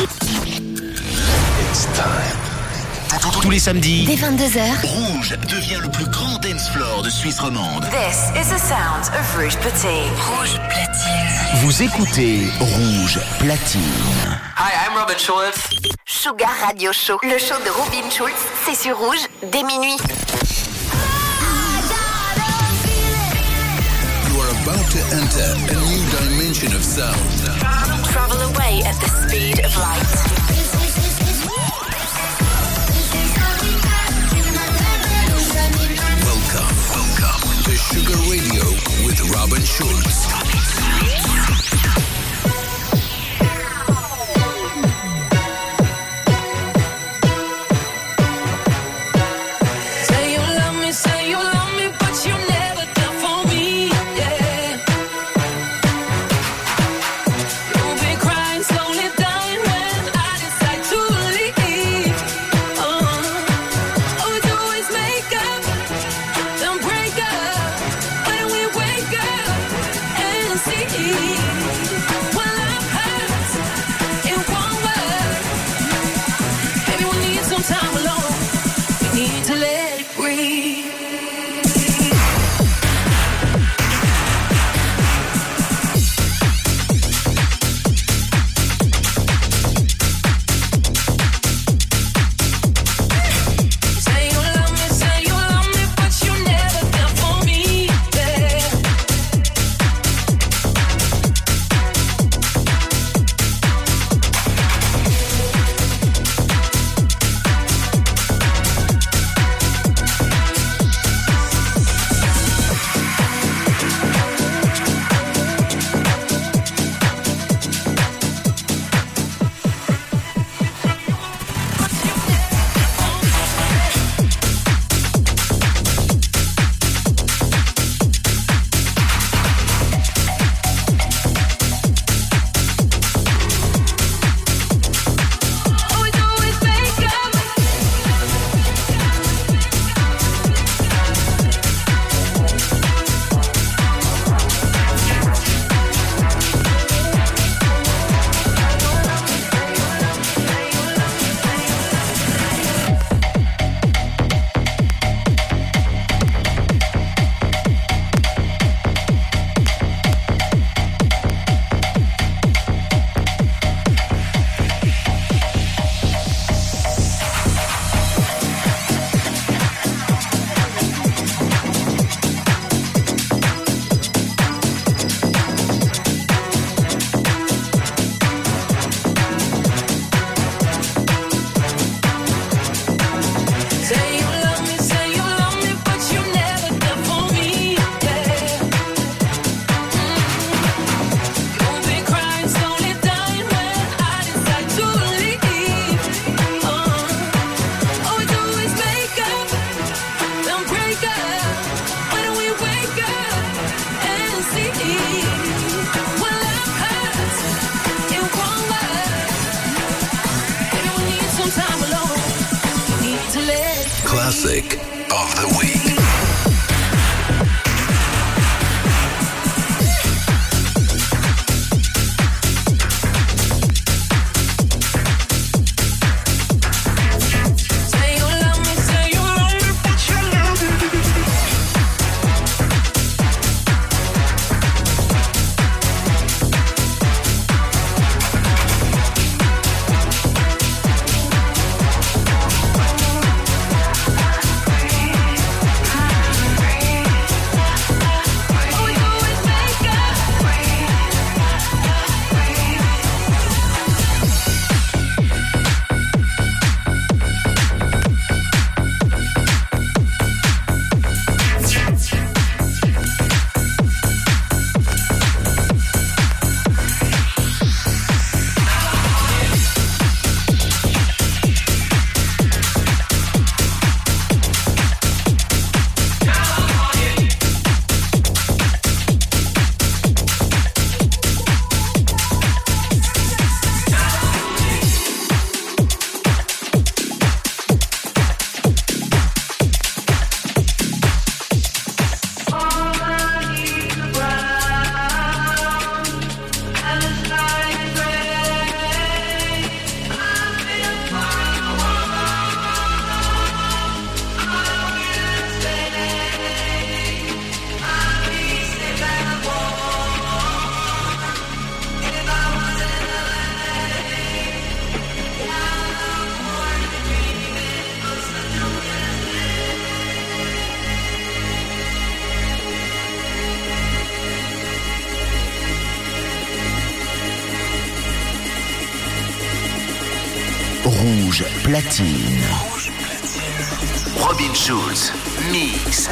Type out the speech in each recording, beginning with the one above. It's time. Tous les samedis, dès 22h, Rouge devient le plus grand dance floor de Suisse romande. This is the sound of Rouge Platine. Rouge Platine. Vous écoutez Rouge Platine. Hi, I'm Robin Schulz. Sugar Radio Show. Le show de Robin Schulz, c'est sur Rouge dès minuit. About to enter a new dimension of sound. Travel away at the speed of light. Welcome to Sugar Radio with Robin Schulz. Say you love me, but you never done for me. Rouge Platine. Robin Schulz, mix.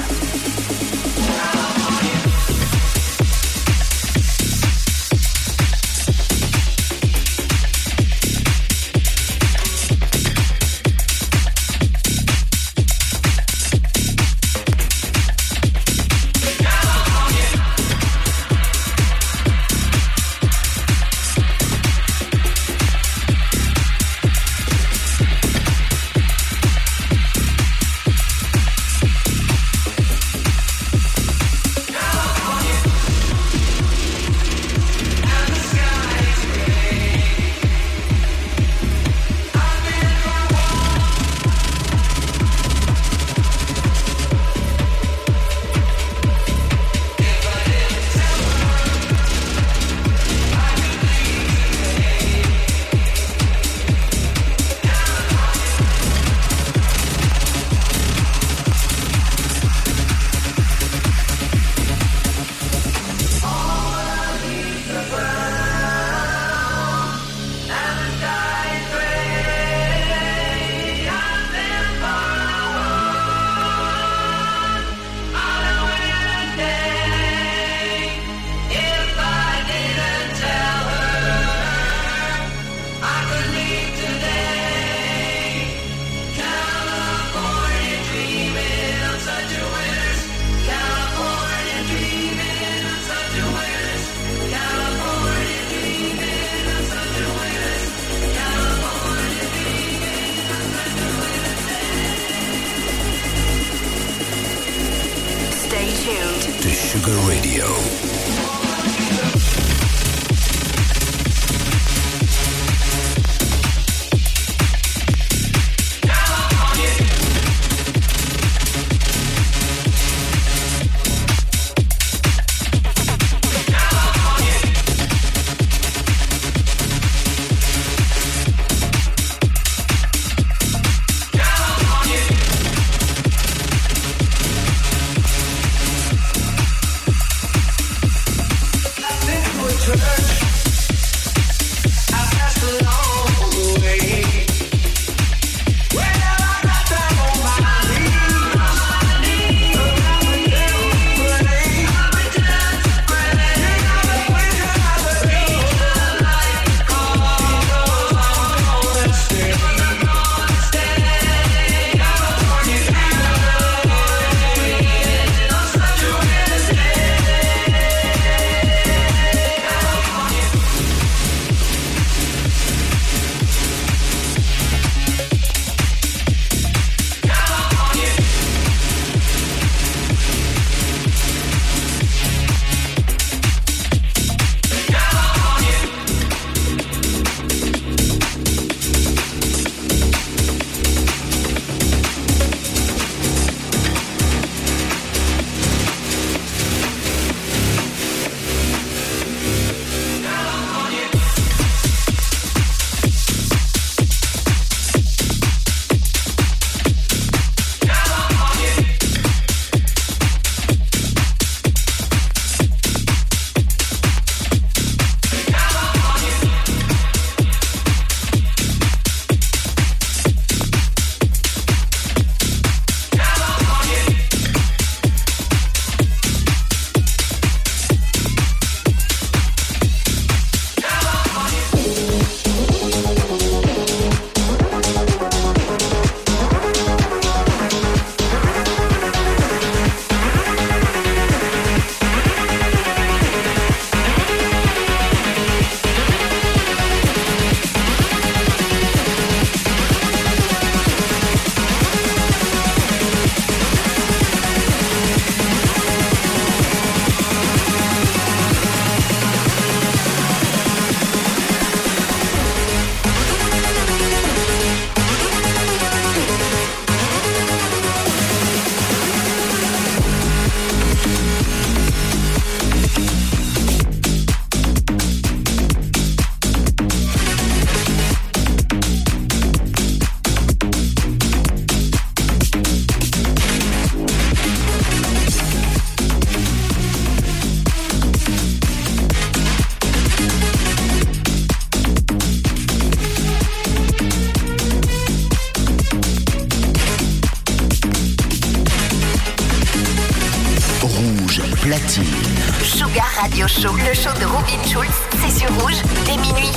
platine. Sugar Radio Show, le show de Robin Schulz, c'est sur Rouge, dès minuit.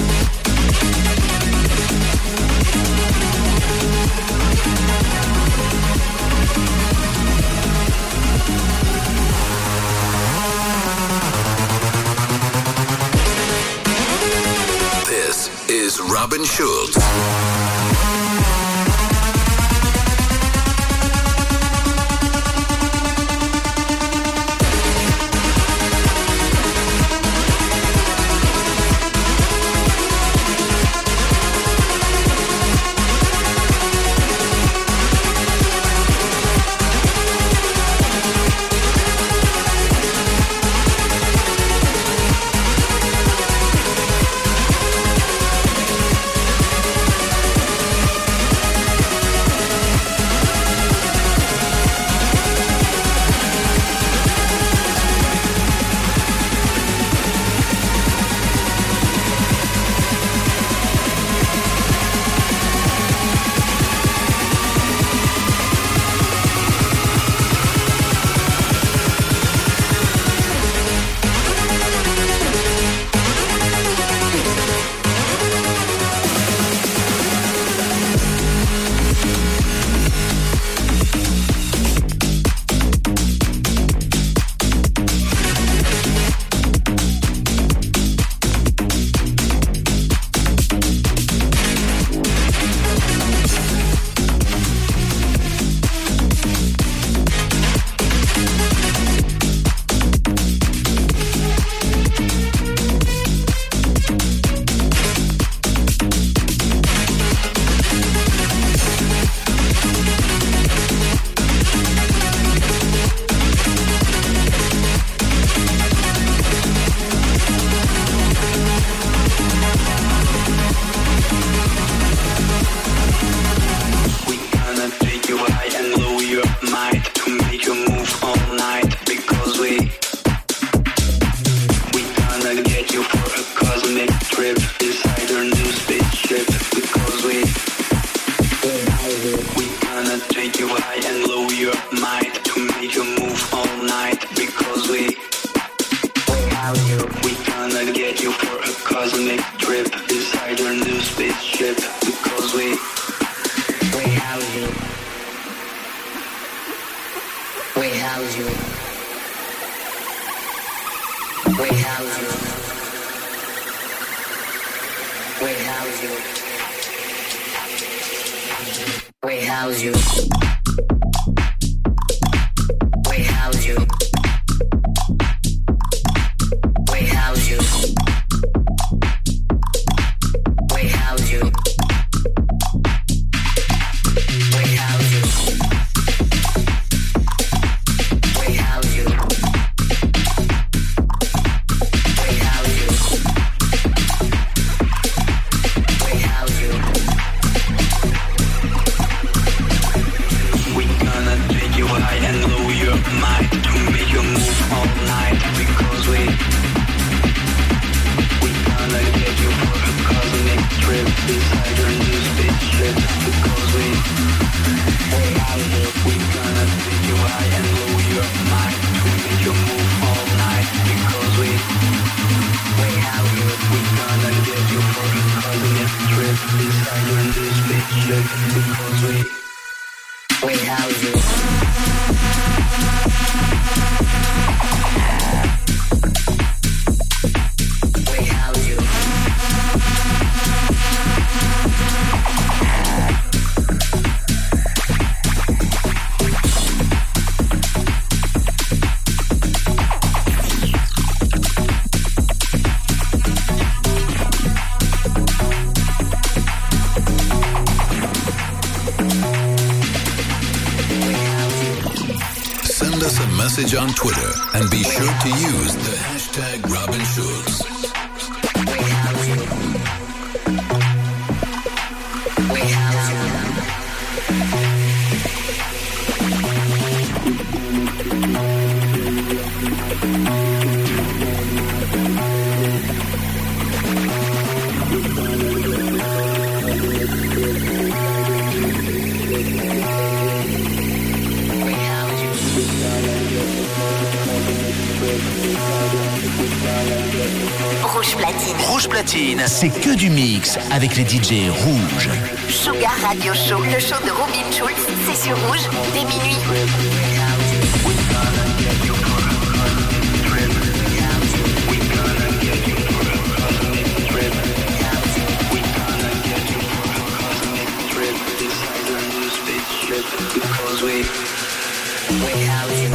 This is Robin Schulz. On Twitter and be sure to use the hashtag Robin Schulz. We Rouge Platine. C'est que du mix avec les DJ rouges. Sugar Radio Show, le show de Robin Schulz, c'est sur Rouge dès minuit. Because we have it.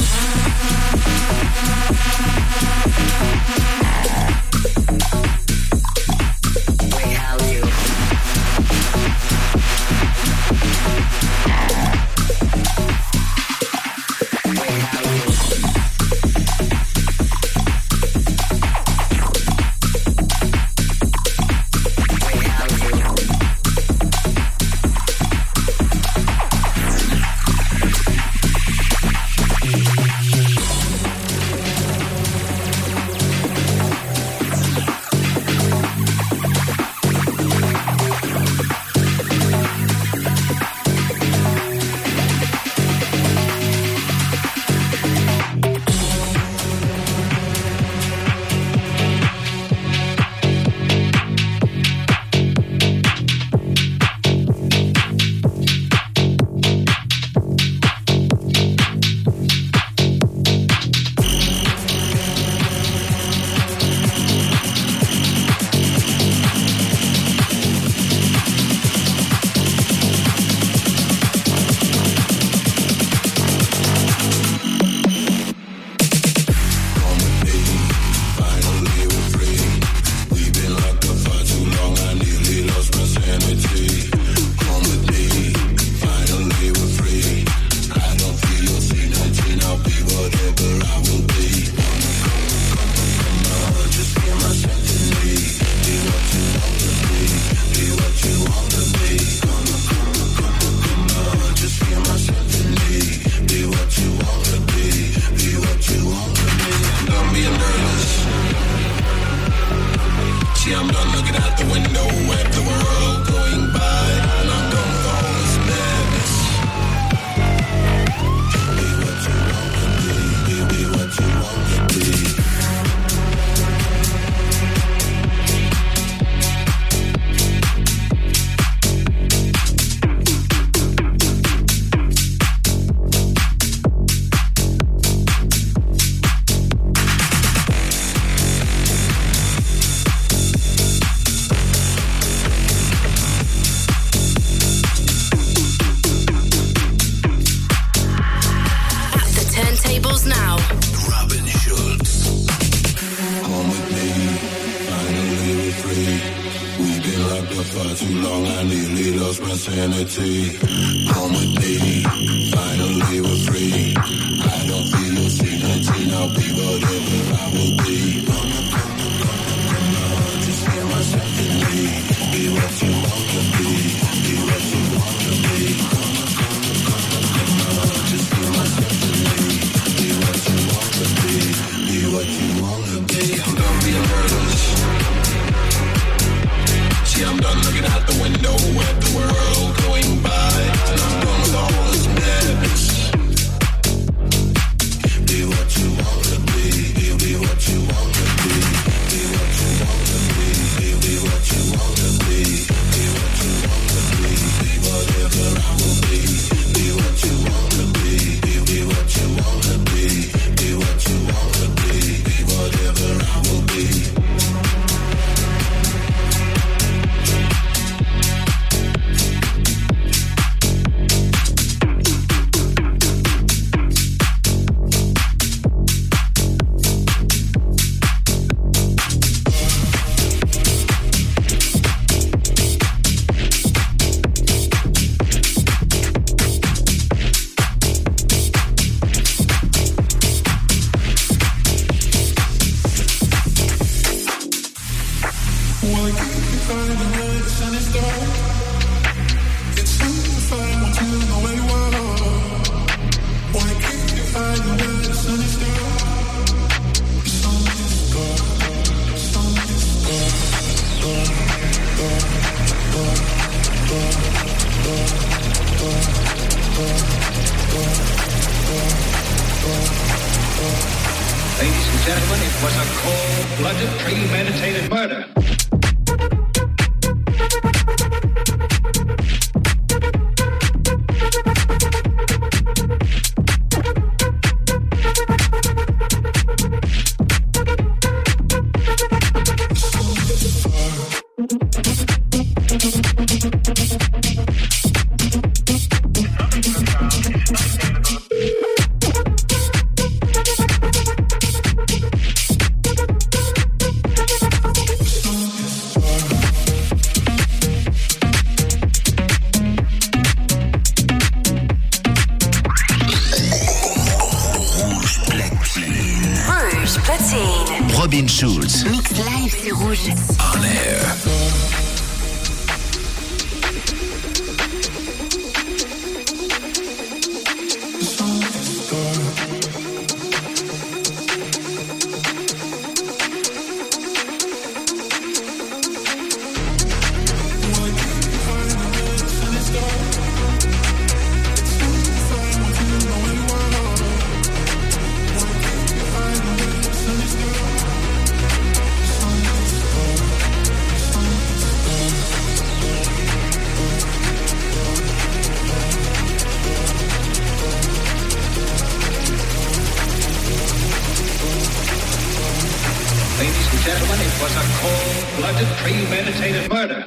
Ladies and gentlemen, it was a cold-blooded, premeditated murder. Robin Schulz. Mix live, c'est Rouge. On air. Gentlemen, it was a cold-blooded, premeditated murder.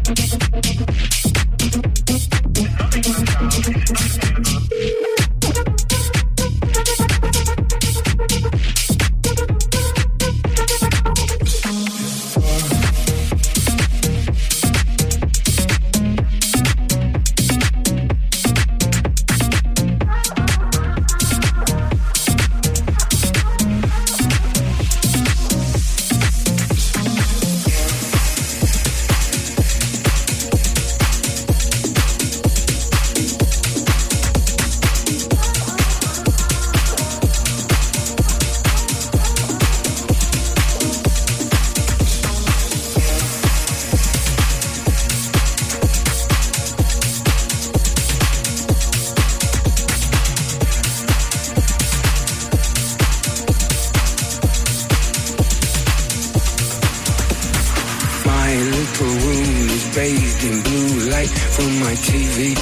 Bathed in blue light from my TV,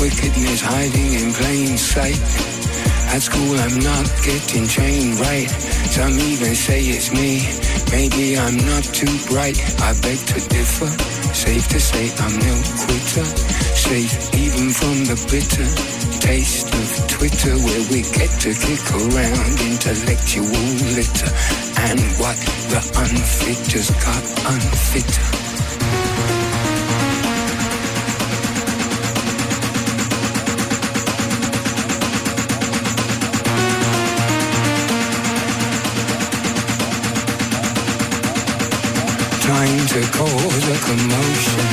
wickedness hiding in plain sight. At school I'm not getting trained right, some even say it's me, maybe I'm not too bright. I beg to differ, safe to say I'm no quitter, safe even from the bitter taste of Twitter, where we get to kick around intellectual litter, and what the unfit just got unfitter. Trying to cause a commotion.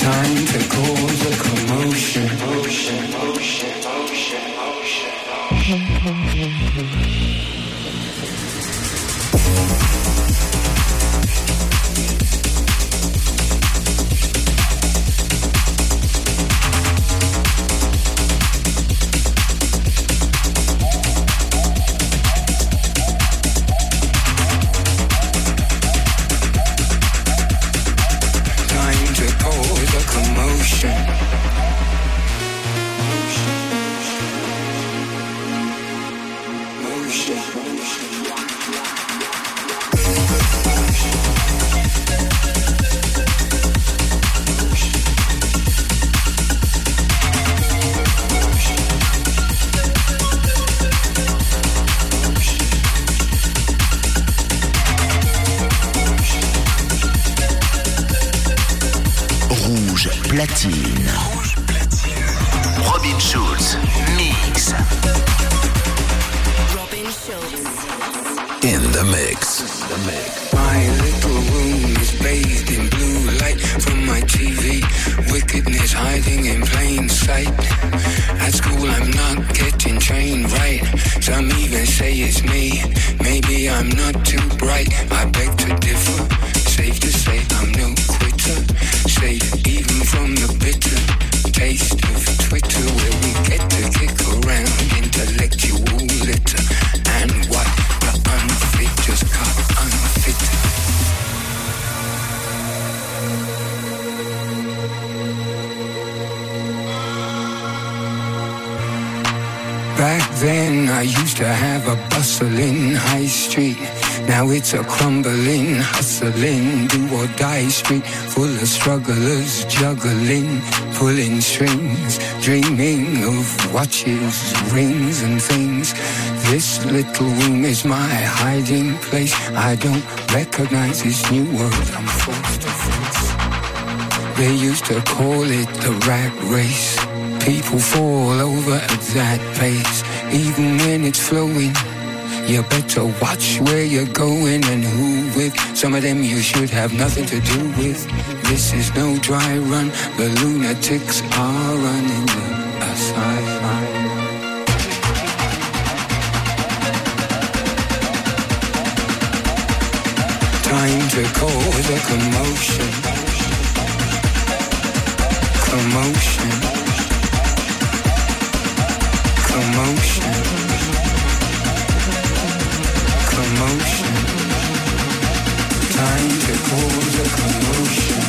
Time to cause a commotion. Rouge platine. Robin Schulz mix. Robin Schulz in the mix. My little room is bathed in blue light from my TV. Wickedness hiding in plain sight. At school I'm not getting trained right. Some even say it's me. Maybe I'm not too bright. I beg to differ. Safe to say I'm no quitter. Safe even from the bitter taste of Twitter, where we get to kick around intellectual litter, and what the unfit just got unfit. Back then I used to have a bustling high street, Now it's a crumbling, hustling, do or die street, full of strugglers juggling, pulling strings, dreaming of watches, rings and things. This little room is my hiding place. I don't recognize this new world I'm forced to face. They used to call it the rat race. People fall over at that pace, even when it's flowing. You better watch where you're going and who with. Some of them you should have nothing to do with. This is no dry run. The lunatics are running aside. Time to cause a commotion. Commotion. Commotion. Commotion. Time to cause a commotion.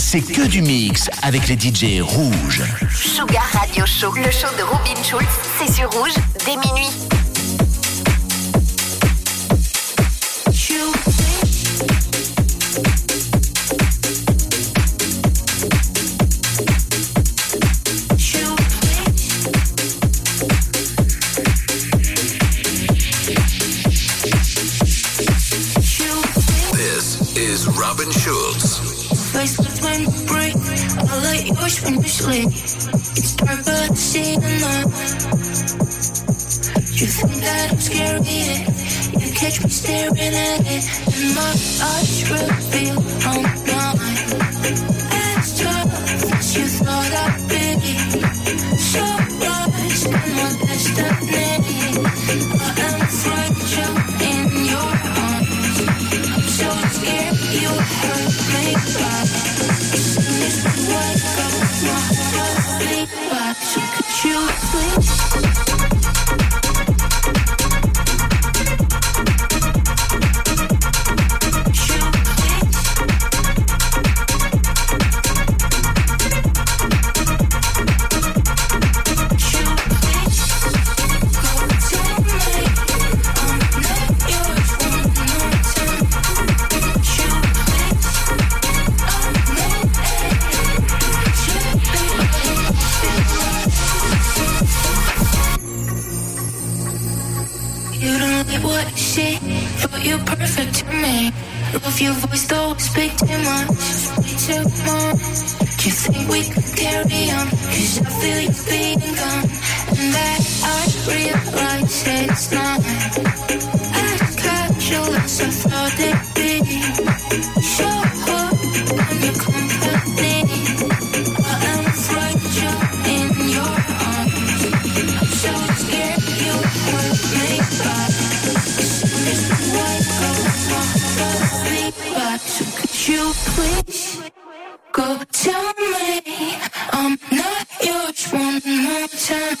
C'est que du mix avec les DJ rouges. Sugar Radio Show, le show de Robin Schulz, c'est sur Rouge dès minuit. It's dark but I see the light. You think that I'm scary, yeah. You catch me staring at it, and my eyes reveal I'm blind. As tough as you thought I'd be, so lost in my destiny. I am fragile in your arms. I'm so scared you hurt me back. So could you please? empty, but you're perfect to me. Love your voice, don't speak too much. Too much. Do you think we could carry on? Cause I feel you being gone, and that I realize it's not as casual as I thought it'd be. Show up on your company, I am afraid you're in your arms. I'm so scared you hurt me back. As soon as the way goes on, don't be back. So could you please go tell me I'm not yours one more time?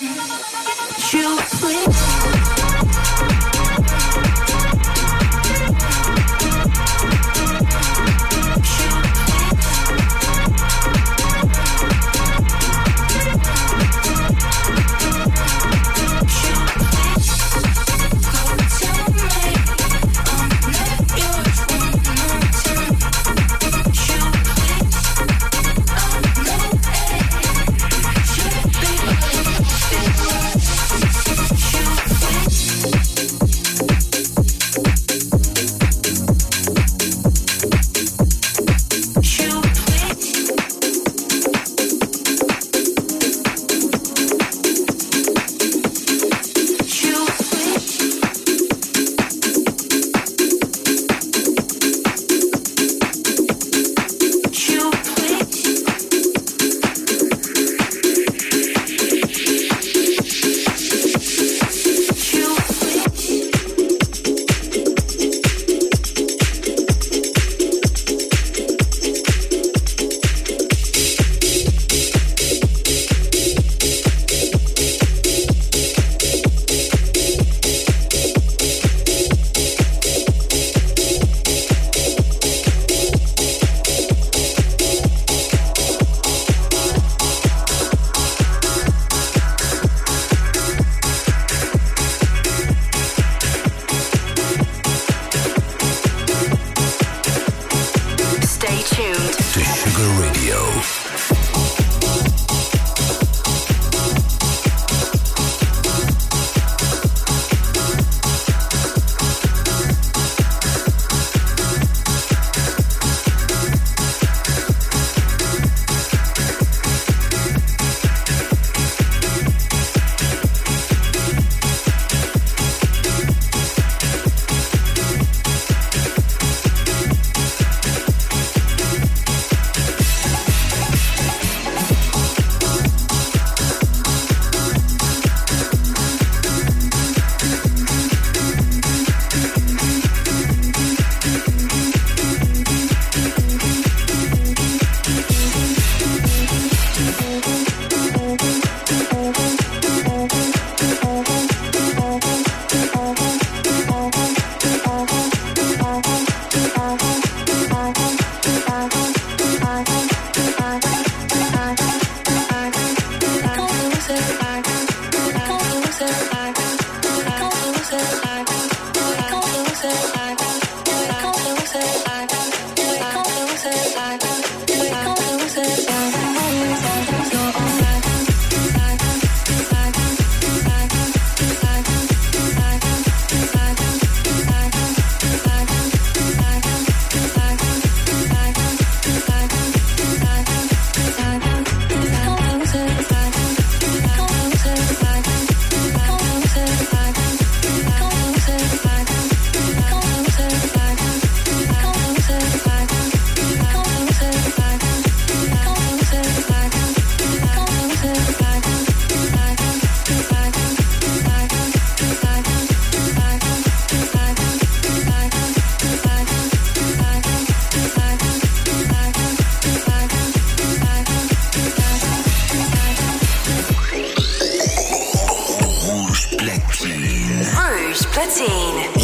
Could you please?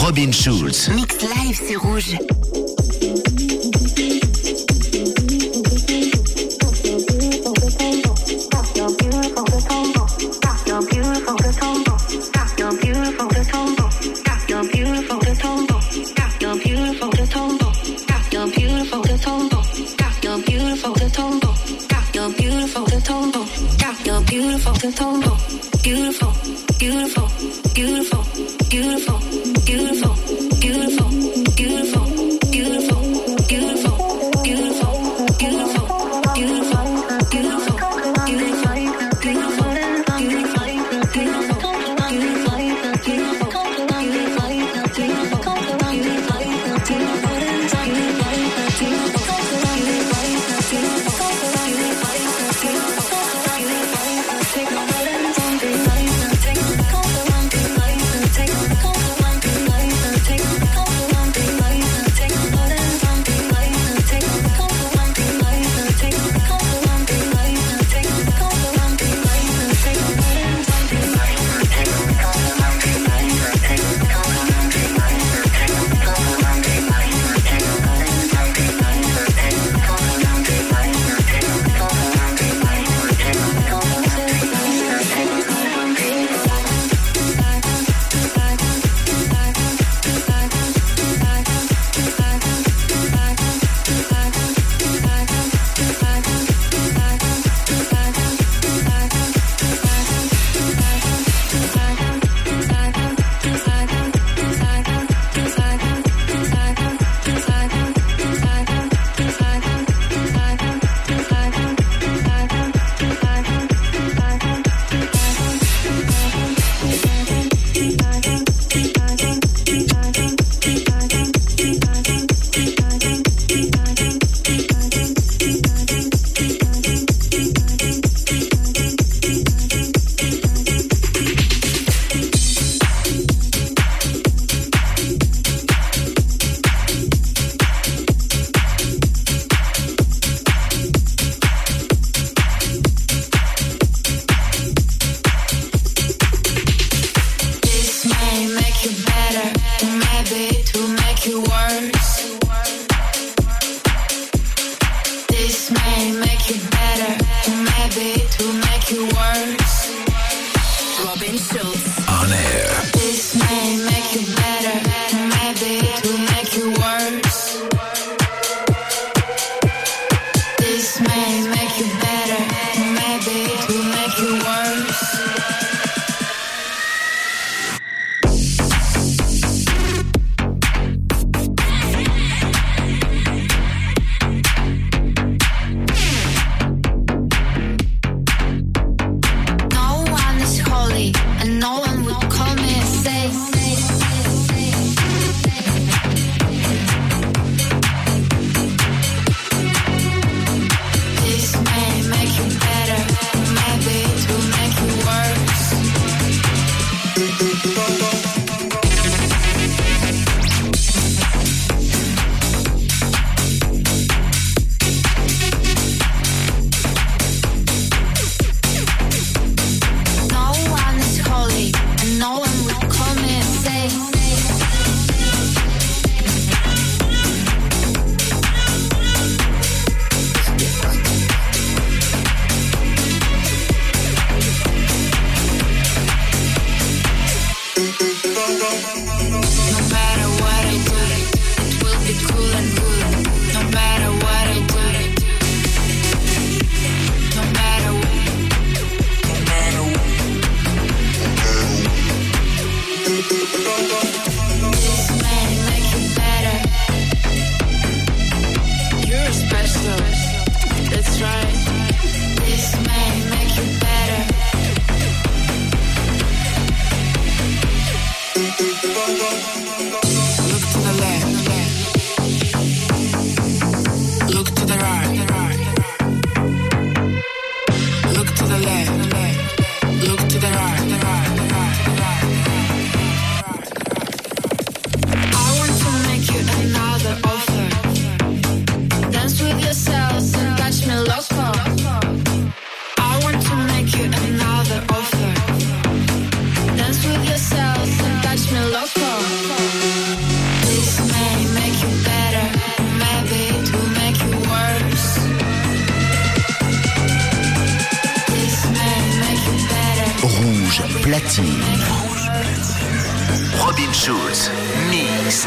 Robin Schulz. Mix live, c'est rouge. Beautiful. Robin Schulz on air. This may make you better, maybe it will make you worse. This may make you better, maybe it will make you worse. Robin Schulz, mix.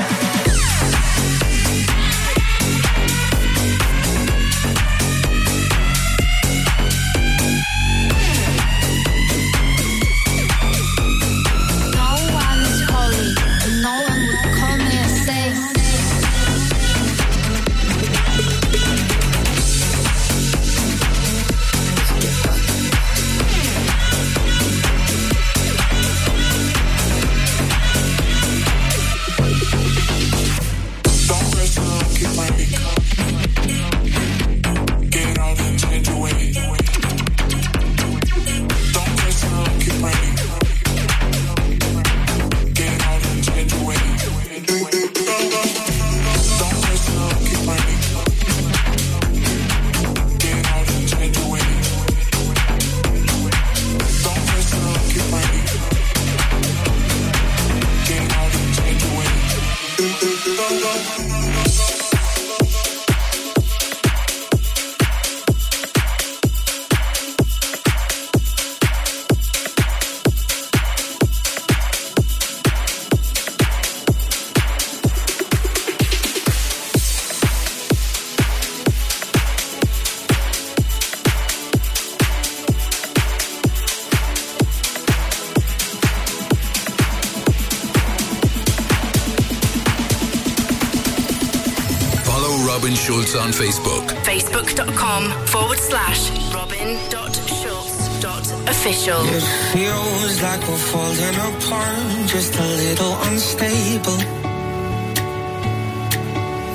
Robin Schulz on Facebook. Facebook.com/Robin.Schulz.official. It feels like we're falling apart, just a little unstable.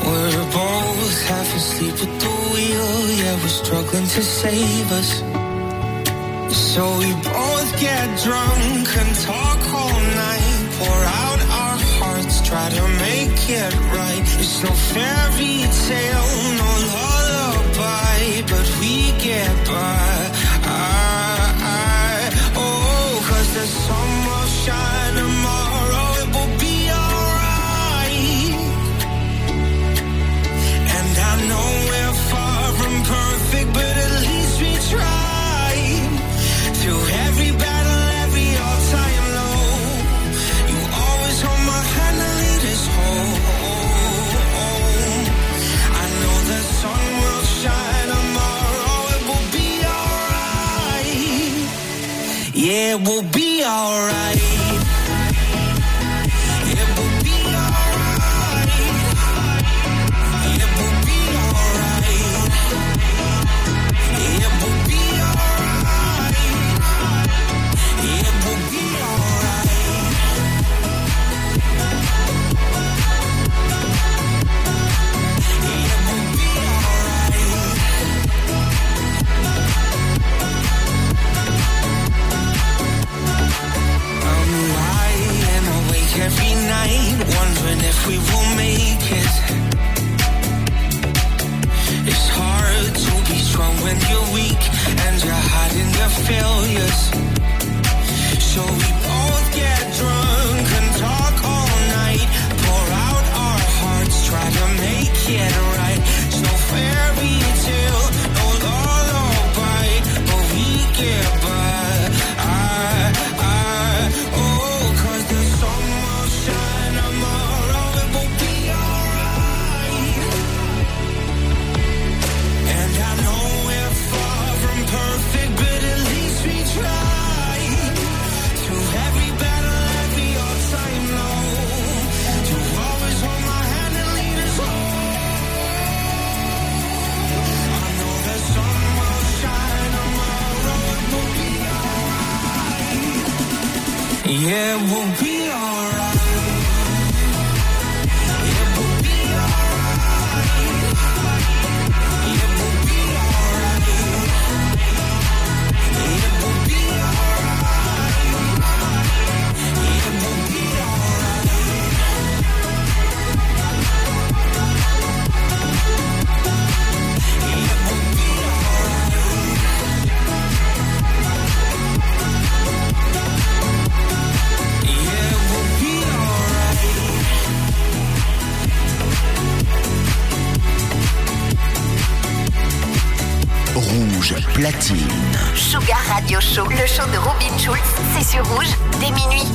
We're both half asleep at the wheel, yeah, we're struggling to save us. So we both get drunk and talk all night, pour out our hearts, try to make it right. It's no fairy tale, no lullaby, but we get by. Oh, 'cause the sun will shine tomorrow, it will be alright. And I know we're far from perfect, but at least we try. Through every battle, every all time. Sugar Radio Show, le show de Robin Schulz, c'est sur Rouge, dès minuit.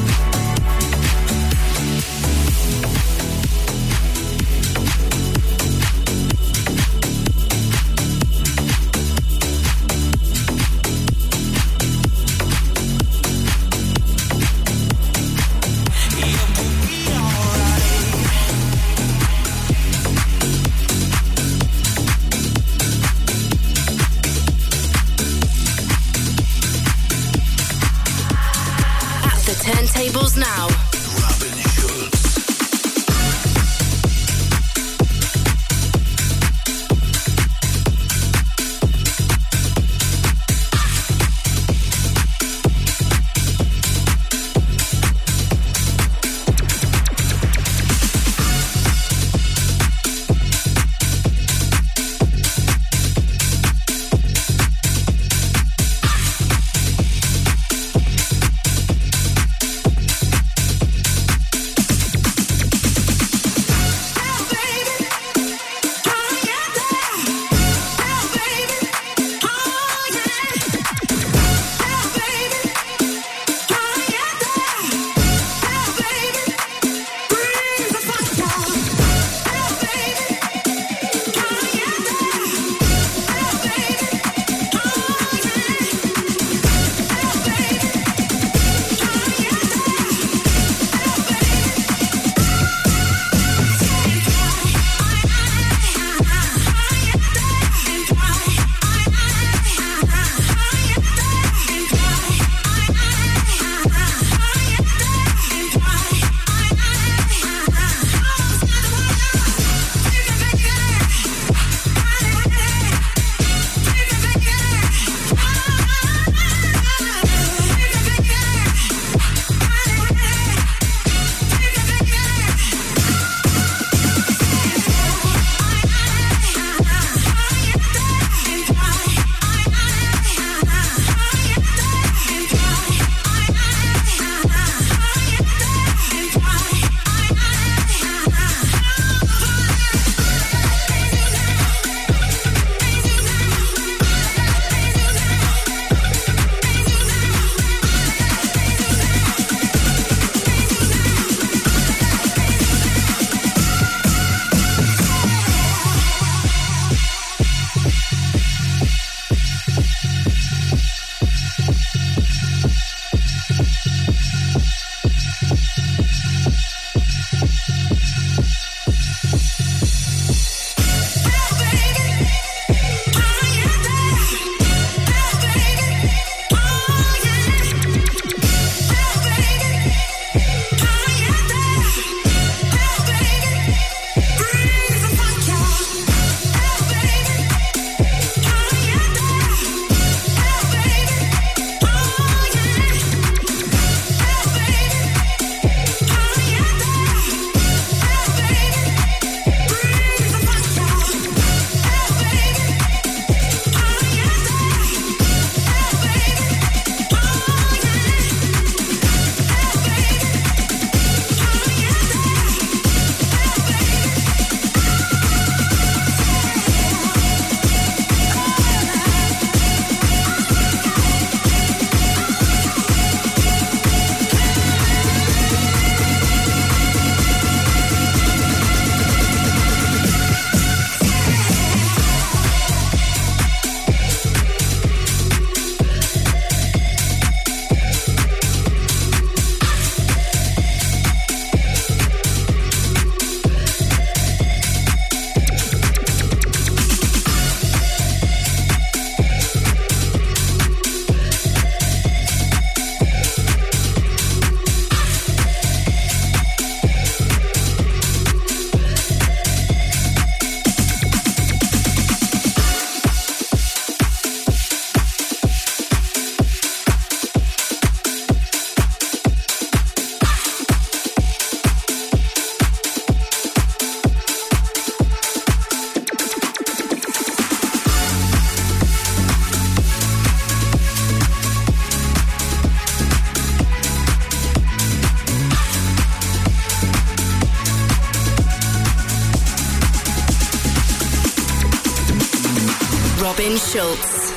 Robin Schulz.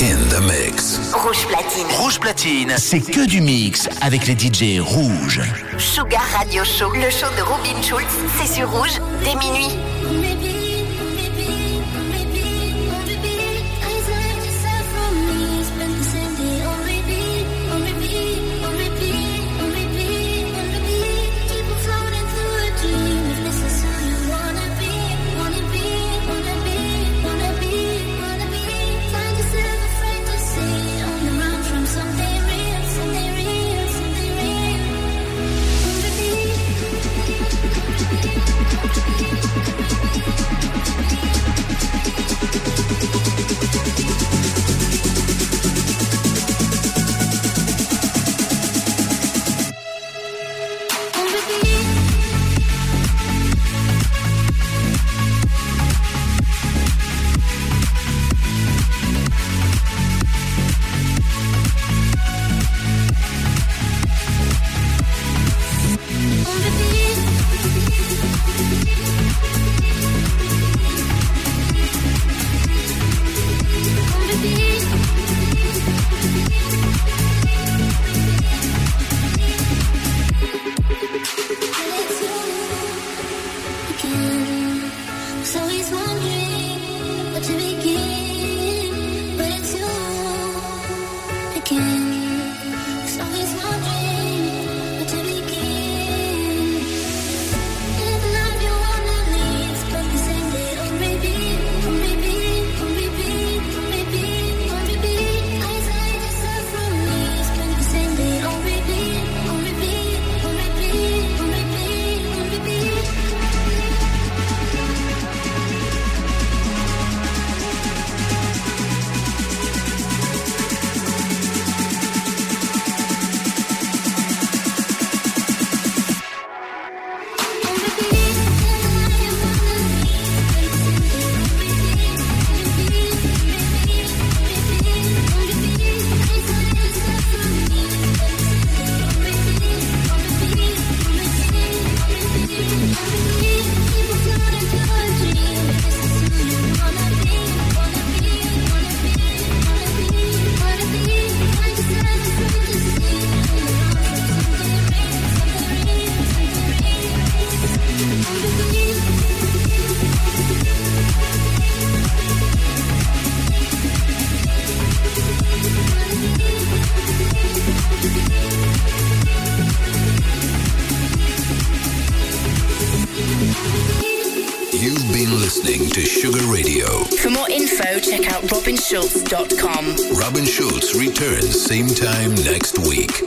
In the mix. Rouge Platine. Rouge Platine. C'est que du mix avec les DJ rouges. Sugar Radio Show. Le show de Robin Schulz. C'est sur Rouge dès minuit. RobinSchulz.com. Robin Schulz returns same time next week.